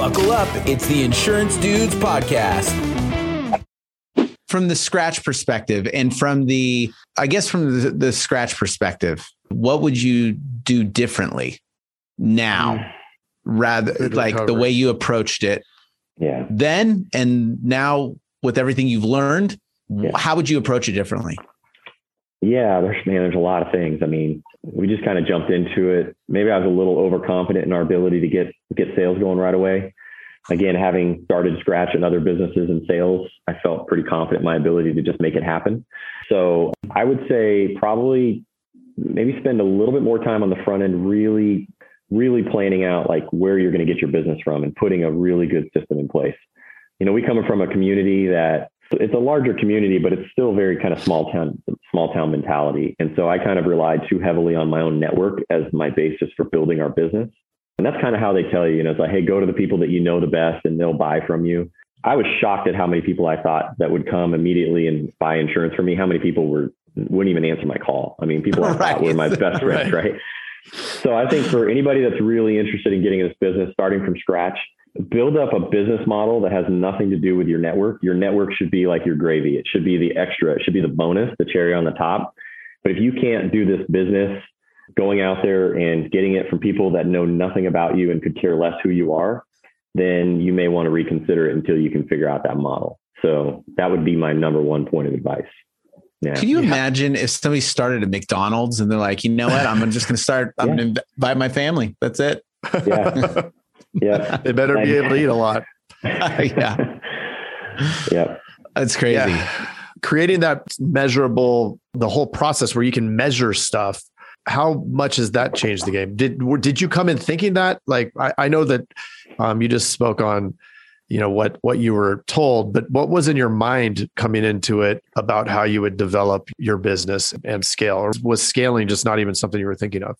Buckle up. It's the Insurance Dudes Podcast. From the Scratch perspective and from the, I guess from the Scratch perspective, what would you do differently now rather like recover. The way you approached it then and now with everything you've learned? Yeah. How would you approach it differently? Yeah, there's a lot of things. I mean, we just kind of jumped into it. Maybe I was a little overconfident in our ability to get sales going right away. Again, having started Scratch and other businesses in sales, I felt pretty confident in my ability to just make it happen. So I would say probably maybe spend a little bit more time on the front end, really, really planning out like where you're going to get your business from and putting a really good system in place. You know, we come from a community that it's a larger community, but it's still very kind of small town mentality. And so I kind of relied too heavily on my own network as my basis for building our business. And that's kind of how they tell you, you know, it's like, hey, go to the people that you know the best and they'll buy from you. I was shocked at how many people I thought that would come immediately and buy insurance from me. How many people wouldn't even answer my call. I mean, people I thought were my best friends, right? So I think for anybody that's really interested in getting in this business, starting from scratch, build up a business model that has nothing to do with your network. Your network should be like your gravy. It should be the extra. It should be the bonus, the cherry on the top. But if you can't do this business, going out there and getting it from people that know nothing about you and could care less who you are, then you may want to reconsider it until you can figure out that model. So that would be my number one point of advice. Yeah. Can you imagine if somebody started at McDonald's and they're like, you know what, I'm just going to start, I'm going to invite my family. That's it. Yeah. Yeah. They better be able to eat a lot. Yeah. Yeah. That's crazy. Yeah. Creating that measurable, the whole process where you can measure stuff. How much has that changed the game? Did you come in thinking that? Like, I know that you just spoke on, you know, what you were told, but what was in your mind coming into it about how you would develop your business and scale? Or was scaling just not even something you were thinking of?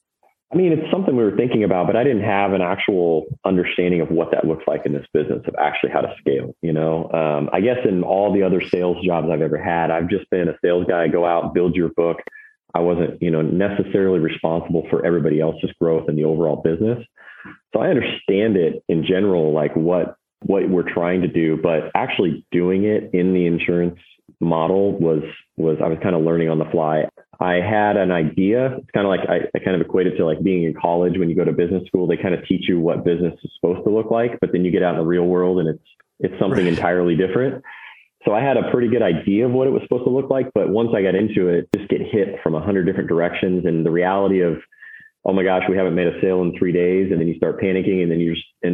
I mean, it's something we were thinking about, but I didn't have an actual understanding of what that looks like in this business of actually how to scale. You know, I guess in all the other sales jobs I've ever had, I've just been a sales guy, go out, build your book. I wasn't, you know, necessarily responsible for everybody else's growth in the overall business. So I understand it in general, like what we're trying to do, but actually doing it in the insurance model was I was kind of learning on the fly. I had an idea. It's kind of like, I kind of equate it to like being in college. When you go to business school, they kind of teach you what business is supposed to look like, but then you get out in the real world and it's something entirely different. So I had a pretty good idea of what it was supposed to look like, but once I got into it, just get hit from 100 different directions. And the reality of, oh my gosh, we haven't made a sale in 3 days. And then you start panicking and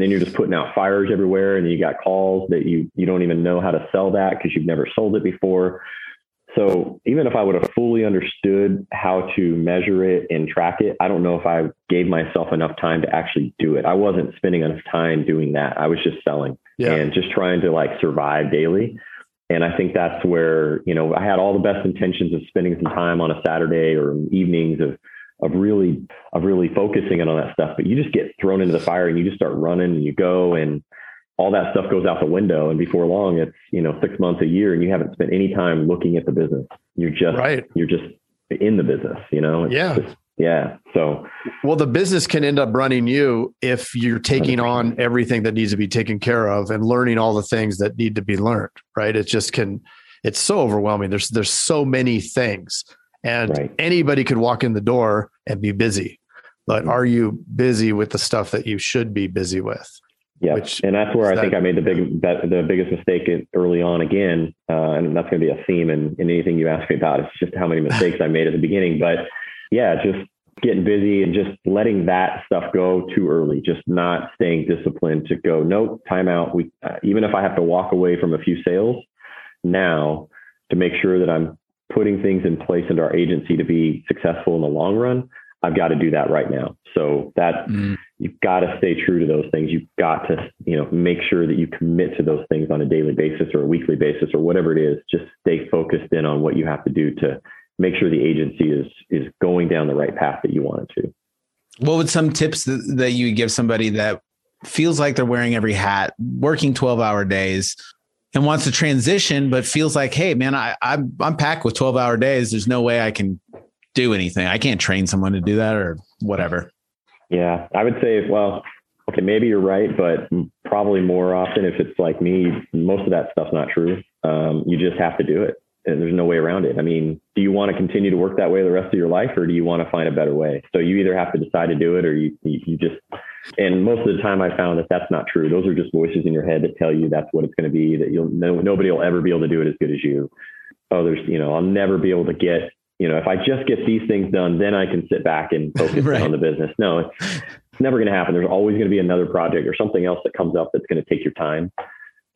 then you're just putting out fires everywhere. And you got calls that you don't even know how to sell that because you've never sold it before. So even if I would have fully understood how to measure it and track it, I don't know if I gave myself enough time to actually do it. I wasn't spending enough time doing that. I was just selling and just trying to like survive daily. And I think that's where, you know, I had all the best intentions of spending some time on a Saturday or evenings of really focusing in on that stuff, but you just get thrown into the fire and you just start running and you go and all that stuff goes out the window. And before long, it's, you know, 6 months, a year, and you haven't spent any time looking at the business. You're just, You're just in the business, you know? It's just, yeah. So, well, the business can end up running you if you're taking on everything that needs to be taken care of and learning all the things that need to be learned, right? It just can, it's so overwhelming. There's so many things. And anybody could walk in the door and be busy, but are you busy with the stuff that you should be busy with? Yeah. And that's where I think I made the biggest mistake early on again. And that's going to be a theme in anything you ask me about. It's just how many mistakes I made at the beginning, but yeah, just getting busy and just letting that stuff go too early, just not staying disciplined to go, no, time out. Even if I have to walk away from a few sales now to make sure that I'm putting things in place into our agency to be successful in the long run, I've got to do that right now. So that you've got to stay true to those things. You've got to, you know, make sure that you commit to those things on a daily basis or a weekly basis or whatever it is. Just stay focused in on what you have to do to make sure the agency is going down the right path that you want it to. What would some tips that you would give somebody that feels like they're wearing every hat, working 12-hour days, and wants to transition, but feels like, hey man, I'm packed with 12-hour days. There's no way I can do anything. I can't train someone to do that or whatever. Yeah. I would say, well, okay, maybe you're right, but probably more often, if it's like me, most of that stuff's not true. You just have to do it. And there's no way around it. I mean, do you want to continue to work that way the rest of your life, or do you want to find a better way? So you either have to decide to do it, or you just, and most of the time I found that that's not true. Those are just voices in your head that tell you that's what it's going to be, that nobody will ever be able to do it as good as you. Oh, I'll never be able to get, if I just get these things done, then I can sit back and focus right. on the business. No, it's never going to happen. There's always going to be another project or something else that comes up that's going to take your time.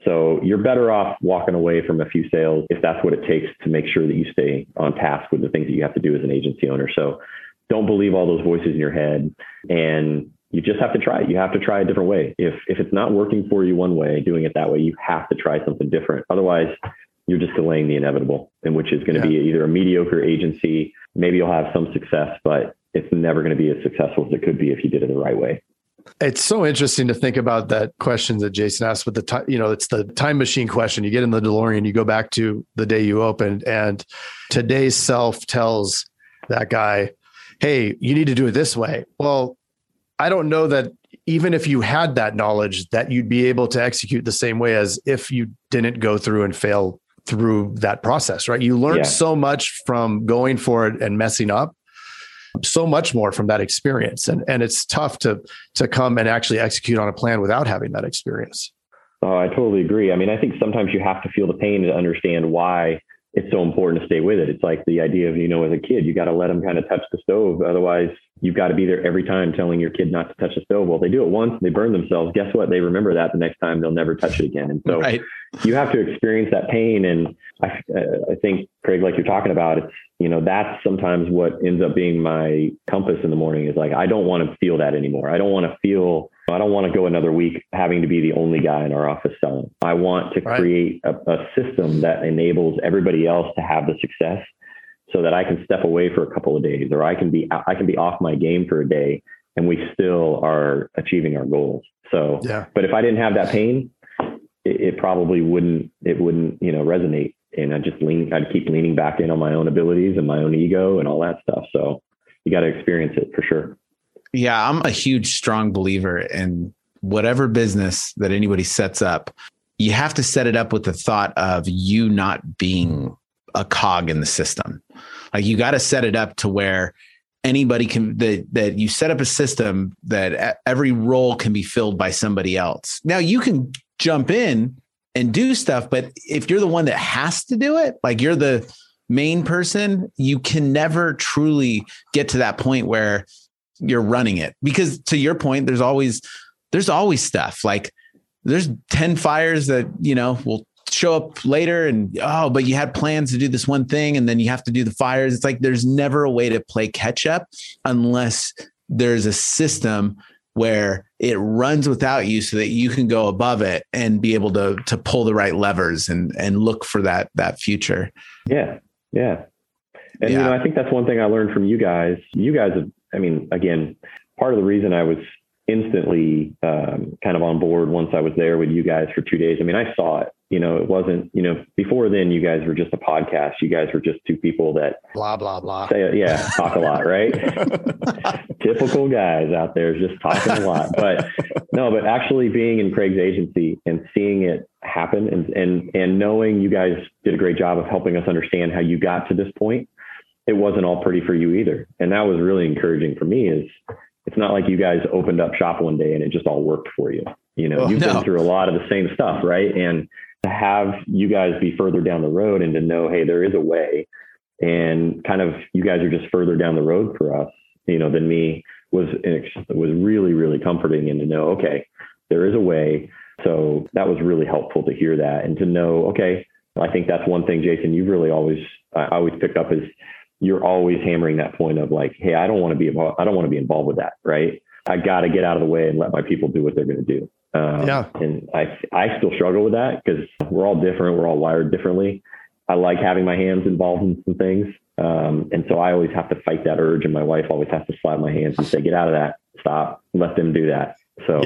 So you're better off walking away from a few sales if that's what it takes to make sure that you stay on task with the things that you have to do as an agency owner. So don't believe all those voices in your head, and you just have to try it. You have to try a different way. If it's not working for you one way, doing it that way, you have to try something different. Otherwise, you're just delaying the inevitable, and which is going to be either a mediocre agency. Maybe you'll have some success, but it's never going to be as successful as it could be if you did it the right way. It's so interesting to think about that question that Jason asked with the time, it's the time machine question. You get in the DeLorean, you go back to the day you opened, and today's self tells that guy, hey, you need to do it this way. Well, I don't know that even if you had that knowledge that you'd be able to execute the same way as if you didn't go through and fail through that process, right? You learn so much from going for it and messing up. So much more from that experience. And it's tough to come and actually execute on a plan without having that experience. Oh, I totally agree. I mean, I think sometimes you have to feel the pain to understand why it's so important to stay with it. It's like the idea of, as a kid, you got to let them kind of touch the stove. Otherwise, you've got to be there every time telling your kid not to touch the stove. Well, they do it once, they burn themselves. Guess what? They remember that the next time they'll never touch it again. And so you have to experience that pain. And I think, Craig, like you're talking about, it's, that's sometimes what ends up being my compass in the morning is like, I don't want to feel that anymore. I don't want to go another week having to be the only guy in our office selling. I want to create a system that enables everybody else to have the success so that I can step away for a couple of days, or I can be off my game for a day and we still are achieving our goals. So, but if I didn't have that pain, it probably wouldn't, resonate. And I'd keep leaning back in on my own abilities and my own ego and all that stuff. So you got to experience it for sure. Yeah. I'm a huge, strong believer in whatever business that anybody sets up, you have to set it up with the thought of you not being a cog in the system. Like you got to set it up to where anybody can, that you set up a system that every role can be filled by somebody else. Now you can jump in and do stuff, but if you're the one that has to do it, like you're the main person, you can never truly get to that point where you're running it. Because to your point, there's always stuff. Like there's 10 fires that, will show up later and, but you had plans to do this one thing and then you have to do the fires. It's like, there's never a way to play catch up unless there's a system where it runs without you so that you can go above it and be able to pull the right levers and look for that future. Yeah. And, I think that's one thing I learned from you guys. You guys have, again, part of the reason I was instantly kind of on board once I was there with you guys for 2 days. I saw it, it wasn't, before then you guys were just a podcast. You guys were just two people that blah, blah, blah. Say, talk a lot, right? Typical guys out there just talking a lot, but actually being in Craig's agency and seeing it happen and knowing you guys did a great job of helping us understand how you got to this point. It wasn't all pretty for you either. And that was really encouraging for me is it's not like you guys opened up shop one day and it just all worked for you. Been through a lot of the same stuff, right? And to have you guys be further down the road and to know, hey, there is a way, and kind of you guys are just further down the road for us, than me was really, really comforting. And to know, okay, there is a way. So that was really helpful to hear that and to know, okay, I think that's one thing, Jason, you've really I always picked up is you're always hammering that point of like, hey, I don't want to be involved with that. Right. I got to get out of the way and let my people do what they're going to do. And I still struggle with that because we're all different. We're all wired differently. I like having my hands involved in some things. And so I always have to fight that urge. And my wife always has to slap my hands and say, get out of that, stop, let them do that. So,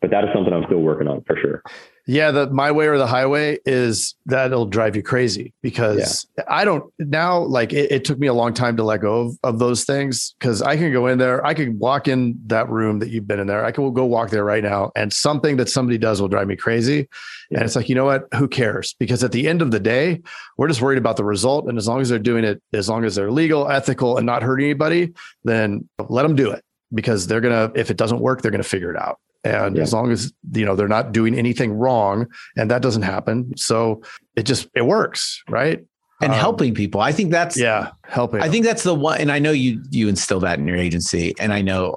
but that is something I'm still working on for sure. Yeah, the My Way or the Highway is that'll drive you crazy because I don't now like it took me a long time to let go of those things because I can go in there. I could walk in that room that you've been in there. I can go walk there right now. And something that somebody does will drive me crazy. Yeah. And it's like, you know what? Who cares? Because at the end of the day, we're just worried about the result. And as long as they're doing it, as long as they're legal, ethical, and not hurting anybody, then let them do it because they're going to, if it doesn't work, they're going to figure it out. And as long as, you know, they're not doing anything wrong and that doesn't happen. So it works. Right. And helping people. I think that's helping. I think that's the one. And I know you instill that in your agency. And I know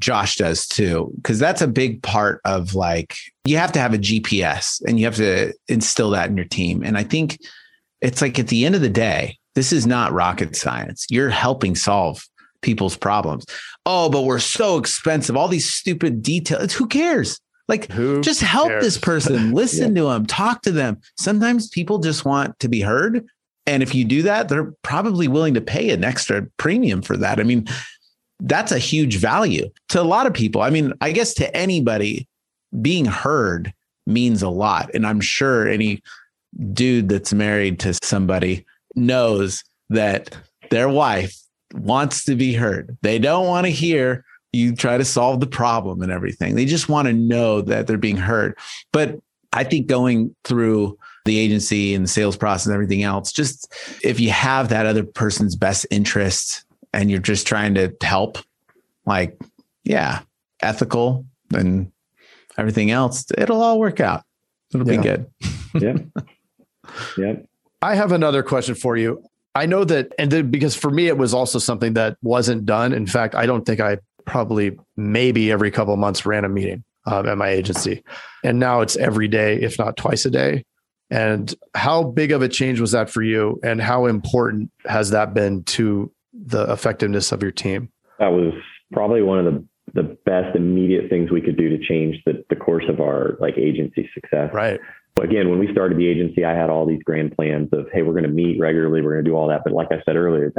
Josh does too, because that's a big part of like, you have to have a GPS and you have to instill that in your team. And I think it's like, at the end of the day, this is not rocket science. You're helping solve people's problems. Oh, but we're so expensive. All these stupid details. Who cares? Like, just help this person, listen to them, talk to them. Sometimes people just want to be heard. And if you do that, they're probably willing to pay an extra premium for that. I mean, that's a huge value to a lot of people. I mean, I guess to anybody, being heard means a lot. And I'm sure any dude that's married to somebody knows that their wife wants to be heard. They don't want to hear you try to solve the problem and everything. They just want to know that they're being heard. But I think going through the agency and the sales process and everything else, just if you have that other person's best interest and you're just trying to help, like, ethical and everything else, it'll all work out. It'll be good. Yeah. I have another question for you. I know that, because for me, it was also something that wasn't done. In fact, I don't think I probably maybe every couple of months ran a meeting at my agency. And now it's every day, if not twice a day. And how big of a change was that for you? And how important has that been to the effectiveness of your team? That was probably one of the best immediate things we could do to change the course of our like agency success. Right. Again, when we started the agency, I had all these grand plans of, hey, we're going to meet regularly. We're going to do all that. But like I said earlier,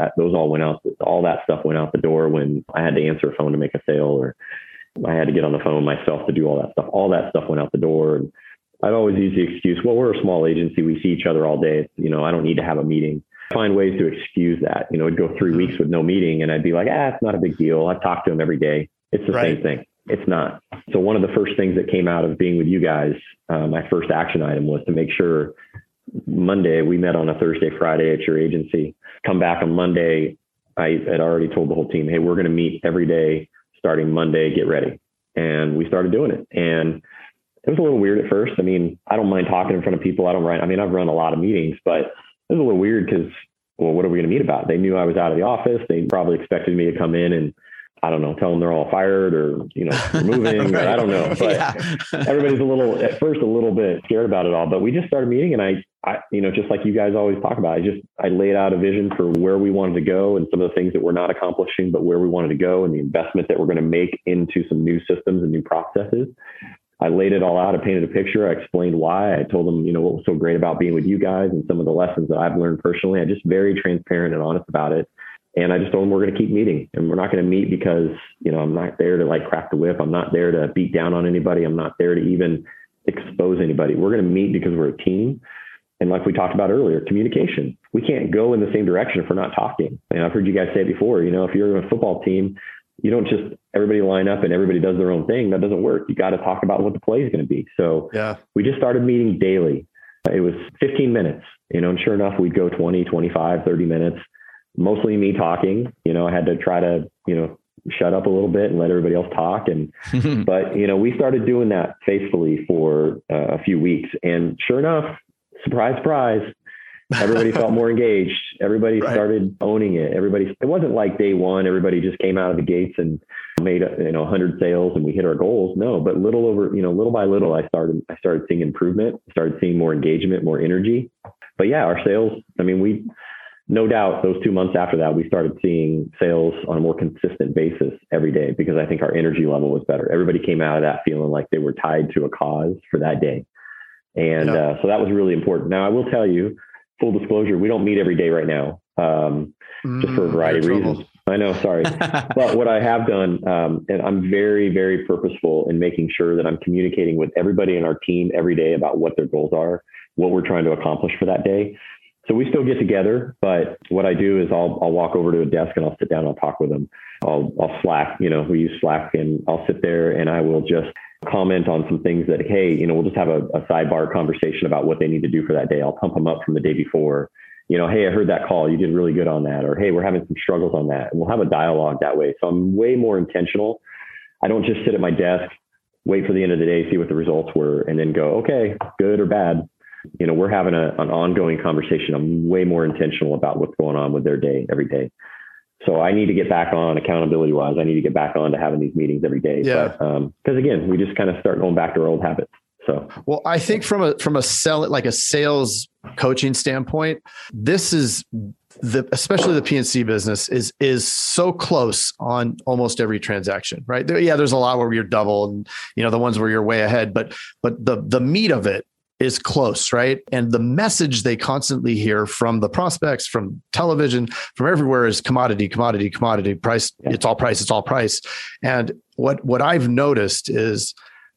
all that stuff went out the door when I had to answer a phone to make a sale, or I had to get on the phone myself to do all that stuff. All that stuff went out the door. And I've always used the excuse, well, we're a small agency. We see each other all day. You know, I don't need to have a meeting. Find ways to excuse that. You know, I'd go 3 weeks with no meeting and I'd be like, it's not a big deal. I talk to them every day. It's the same thing. It's not. So one of the first things that came out of being with you guys, my first action item was to make sure Monday, we met on a Thursday, Friday at your agency, come back on Monday. I had already told the whole team, hey, we're going to meet every day starting Monday, get ready. And we started doing it. And it was a little weird at first. I mean, I don't mind talking in front of people. I've run a lot of meetings, but it was a little weird because, well, what are we going to meet about? They knew I was out of the office. They probably expected me to come in and, I don't know, tell them they're all fired or, you know, moving. Right. Or I don't know. But everybody's a little bit scared about it all. But we just started meeting and I, you know, just like you guys always talk about, I laid out a vision for where we wanted to go and some of the things that we're not accomplishing, but where we wanted to go and the investment that we're going to make into some new systems and new processes. I laid it all out. I painted a picture. I explained why. I told them, you know, what was so great about being with you guys and some of the lessons that I've learned personally. I'm just very transparent and honest about it. And I just told them we're going to keep meeting and we're not going to meet because, you know, I'm not there to like crack the whip. I'm not there to beat down on anybody. I'm not there to even expose anybody. We're going to meet because we're a team. And like we talked about earlier, communication. We can't go in the same direction if we're not talking. And I've heard you guys say it before, you know, if you're in a football team, you don't just everybody line up and everybody does their own thing. That doesn't work. You got to talk about what the play is going to be. So we just started meeting daily. It was 15 minutes, you know, and sure enough, we'd go 20, 25, 30 minutes. Mostly me talking, you know, I had to try to, you know, shut up a little bit and let everybody else talk. But, you know, we started doing that faithfully for a few weeks and sure enough, surprise, surprise, everybody felt more engaged. Everybody started owning it. It wasn't like day one, everybody just came out of the gates and made, you know, 100 sales and we hit our goals. No, but little by little, I started seeing improvement, started seeing more engagement, more energy, but our sales, I mean, no doubt those 2 months after that, we started seeing sales on a more consistent basis every day because I think our energy level was better. Everybody came out of that feeling like they were tied to a cause for that day. And so that was really important. Now, I will tell you, full disclosure, we don't meet every day right now just for a variety of reasons. I know, sorry. But what I have done, and I'm very, very purposeful in making sure that I'm communicating with everybody in our team every day about what their goals are, what we're trying to accomplish for that day. So we still get together, but what I do is I'll walk over to a desk and I'll sit down, I'll talk with them. I'll Slack, you know, we use Slack, and I'll sit there and I will just comment on some things that, hey, you know, we'll just have a sidebar conversation about what they need to do for that day. I'll pump them up from the day before. You know, hey, I heard that call. You did really good on that. Or, hey, we're having some struggles on that. And we'll have a dialogue that way. So I'm way more intentional. I don't just sit at my desk, wait for the end of the day, see what the results were, and then go, okay, good or bad. You know, we're having an ongoing conversation. I'm way more intentional about what's going on with their day every day. So I need to get back on accountability wise. I need to get back on to having these meetings every day. Yeah. But, 'cause again, we just kind of start going back to our old habits. So, well, I think from a sales coaching standpoint, this is especially the P&C business is so close on almost every transaction, right? There's a lot where you're double and, you know, the ones where you're way ahead, but the meat of it is close, right? And the message they constantly hear from the prospects, from television, from everywhere is commodity, commodity, commodity price. It's all price. It's all price. And what I've noticed is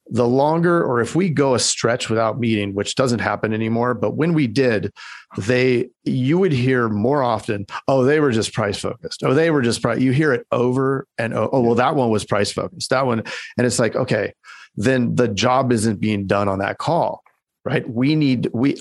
the longer, or if we go a stretch without meeting, which doesn't happen anymore, but when we did, you would hear more often, oh, they were just price focused. Oh, they were just price. You hear it over and over. Oh, well, that one was price focused. That one. And it's like, okay, then the job isn't being done on that call, right?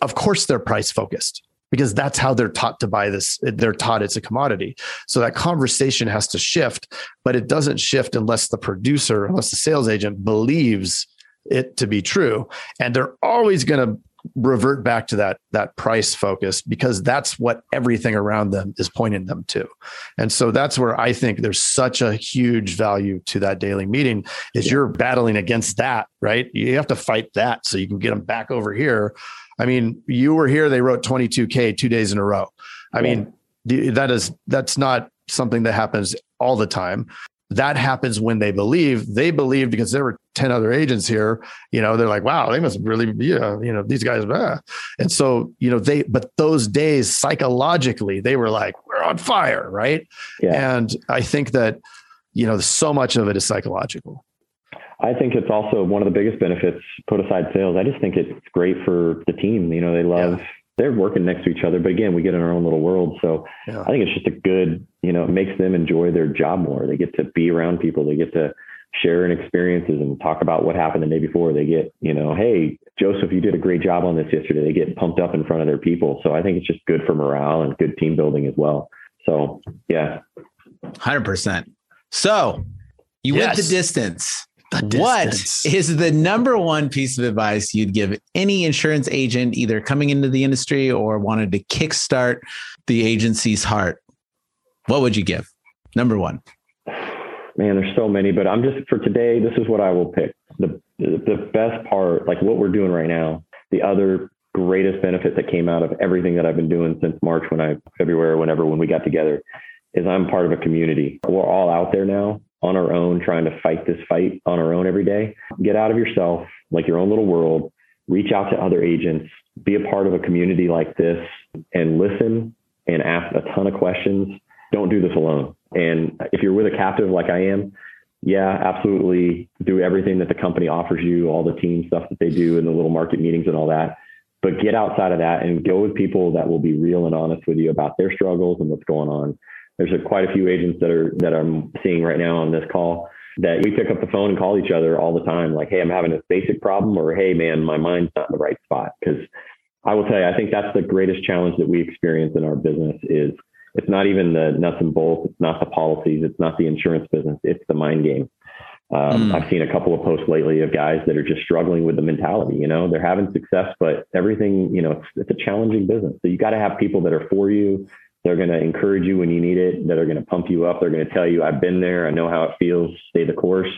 Of course they're price focused, because that's how they're taught to buy this. They're taught it's a commodity. So that conversation has to shift, but it doesn't shift unless the sales agent believes it to be true. And they're always going to revert back to that price focus, because that's what everything around them is pointing them to. And so that's where I think there's such a huge value to that daily meeting is you're battling against that, right? You have to fight that so you can get them back over here. I mean, you were here, they wrote 22K 2 days in a row. I mean, that's not something that happens all the time. That happens when they believe because there were 10 other agents here, you know, they're like, wow, they must really, you know, these guys, blah. And so, you know, but those days psychologically, they were like, we're on fire. Right. Yeah. And I think that, you know, so much of it is psychological. I think it's also one of the biggest benefits, put aside sales. I just think it's great for the team. You know, they love, they're working next to each other, but again, we get in our own little world. So I think it's just a good, you know, it makes them enjoy their job more. They get to be around people. They get to share in experiences and talk about what happened the day before. They get, you know, hey, Joseph, you did a great job on this yesterday. They get pumped up in front of their people. So I think it's just good for morale and good team building as well. So 100%. So you went the distance. What is the number one piece of advice you'd give any insurance agent, either coming into the industry or wanted to kickstart the agency's heart? What would you give? Number one. Man, there's so many, but I'm just, for today, this is what I will pick. The best part, like what we're doing right now, the other greatest benefit that came out of everything that I've been doing since February, when we got together, is I'm part of a community. We're all out there now on our own, trying to fight this fight on our own every day. Get out of yourself, like your own little world, reach out to other agents, be a part of a community like this, and listen and ask a ton of questions. Don't do this alone. And if you're with a captive like I am, absolutely do everything that the company offers you, all the team stuff that they do and the little market meetings and all that. But get outside of that and go with people that will be real and honest with you about their struggles and what's going on. There's quite a few agents that I'm seeing right now on this call that we pick up the phone and call each other all the time. Like, hey, I'm having a basic problem, or, hey, man, my mind's not in the right spot. Because I will tell you, I think that's the greatest challenge that we experience in our business is it's not even the nuts and bolts. It's not the policies. It's not the insurance business. It's the mind game. I've seen a couple of posts lately of guys that are just struggling with the mentality. You know, they're having success, but everything, you know, it's a challenging business. So you got to have people that are for you. They're going to encourage you when you need it. That are going to pump you up. They're going to tell you, I've been there. I know how it feels. Stay the course.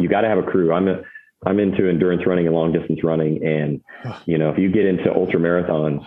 You got to have a crew. I'm into endurance running and long distance running. And, you know, if you get into ultra marathons,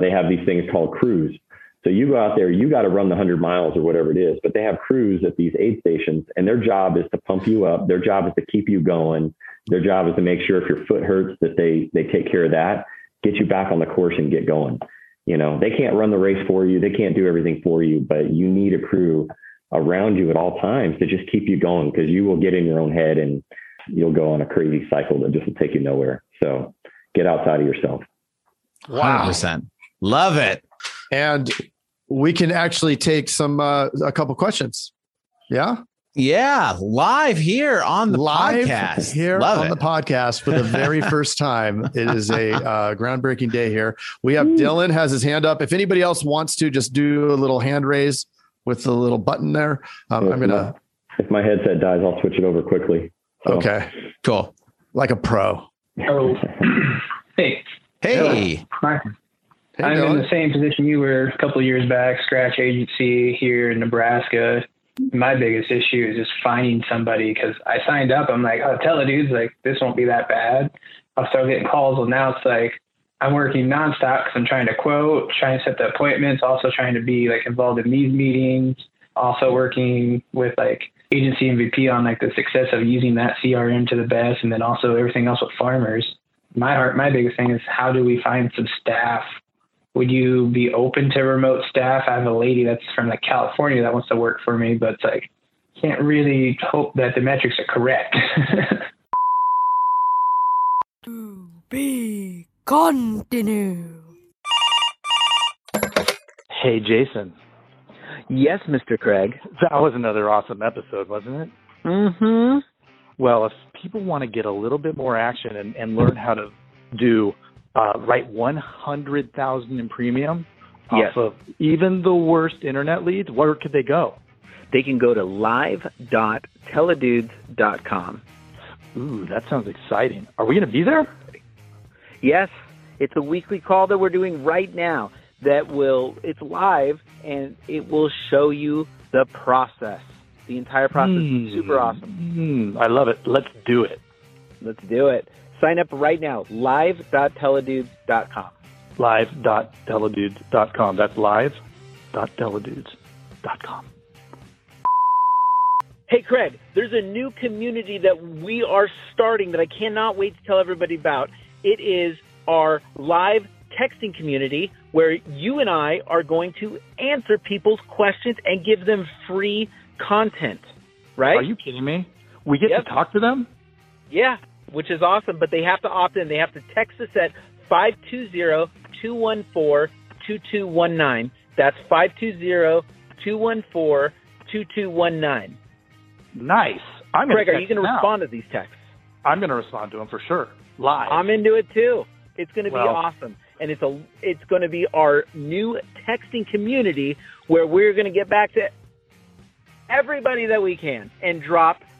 they have these things called crews. So you go out there, you got to run the 100 miles or whatever it is, but they have crews at these aid stations, and their job is to pump you up. Their job is to keep you going. Their job is to make sure if your foot hurts that they take care of that, get you back on the course and get going. You know, they can't run the race for you. They can't do everything for you, but you need a crew around you at all times to just keep you going, because you will get in your own head and you'll go on a crazy cycle that just will take you nowhere. So get outside of yourself. Wow. 100%. Love it. And we can actually take some, a couple questions. Yeah. Yeah. Live here on the podcast. Live here on the podcast for the very first time. It is a groundbreaking day here. We have Dylan has his hand up. If anybody else wants to just do a little hand raise with the little button there. If my headset dies, I'll switch it over quickly. So. Okay, cool. Like a pro. Oh. Hey. Hi. Hey, I'm Dylan. In the same position you were a couple of years back, Scratch Agency here in Nebraska. My biggest issue is just finding somebody, because I signed up. I'm like, oh, tell the dudes, like, this won't be that bad. I'll start getting calls, and now it's like, I'm working nonstop because I'm trying to quote, trying to set the appointments, also trying to be like involved in these meetings, also working with like Agency MVP on like the success of using that CRM to the best, and then also everything else with Farmers. My biggest thing is, how do we find some staff? Would you be open to remote staff? I have a lady that's from like California that wants to work for me, but it's like, can't really hope that the metrics are correct. To be continue. Hey, Jason. Yes, Mr. Craig. That was another awesome episode, wasn't it? Mm-hmm. Well, if people want to get a little bit more action and learn how to do write 100,000 in premium off of even the worst internet leads, where could they go? They can go to live.teledudes.com. Ooh, that sounds exciting. Are we going to be there? Yes. It's a weekly call that we're doing right now it's live, and it will show you the process. The entire process is super awesome. I love it. Let's do it. Sign up right now. Live.teledudes.com. Live.teledudes.com. That's live.teledudes.com. Hey, Craig, there's a new community that we are starting that I cannot wait to tell everybody about. It is our live texting community where you and I are going to answer people's questions and give them free content, right? Are you kidding me? We get to talk to them? Yeah. Which is awesome, but they have to opt in. They have to text us at 520-214-2219. That's 520-214-2219. Nice. Craig, are you going to respond to these texts? I'm going to respond to them for sure. Live. I'm into it too. It's going to be awesome. And it's going to be our new texting community where we're going to get back to everybody that we can and drop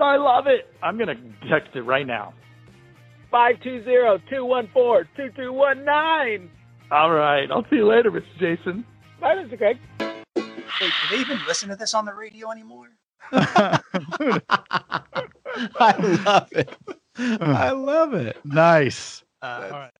I love it. I'm going to text it right now. 520-214-2219. All right. I'll see you later, Mr. Jason. Bye, Mr. Craig. Wait, do they even listen to this on the radio anymore? I love it. Nice. All right.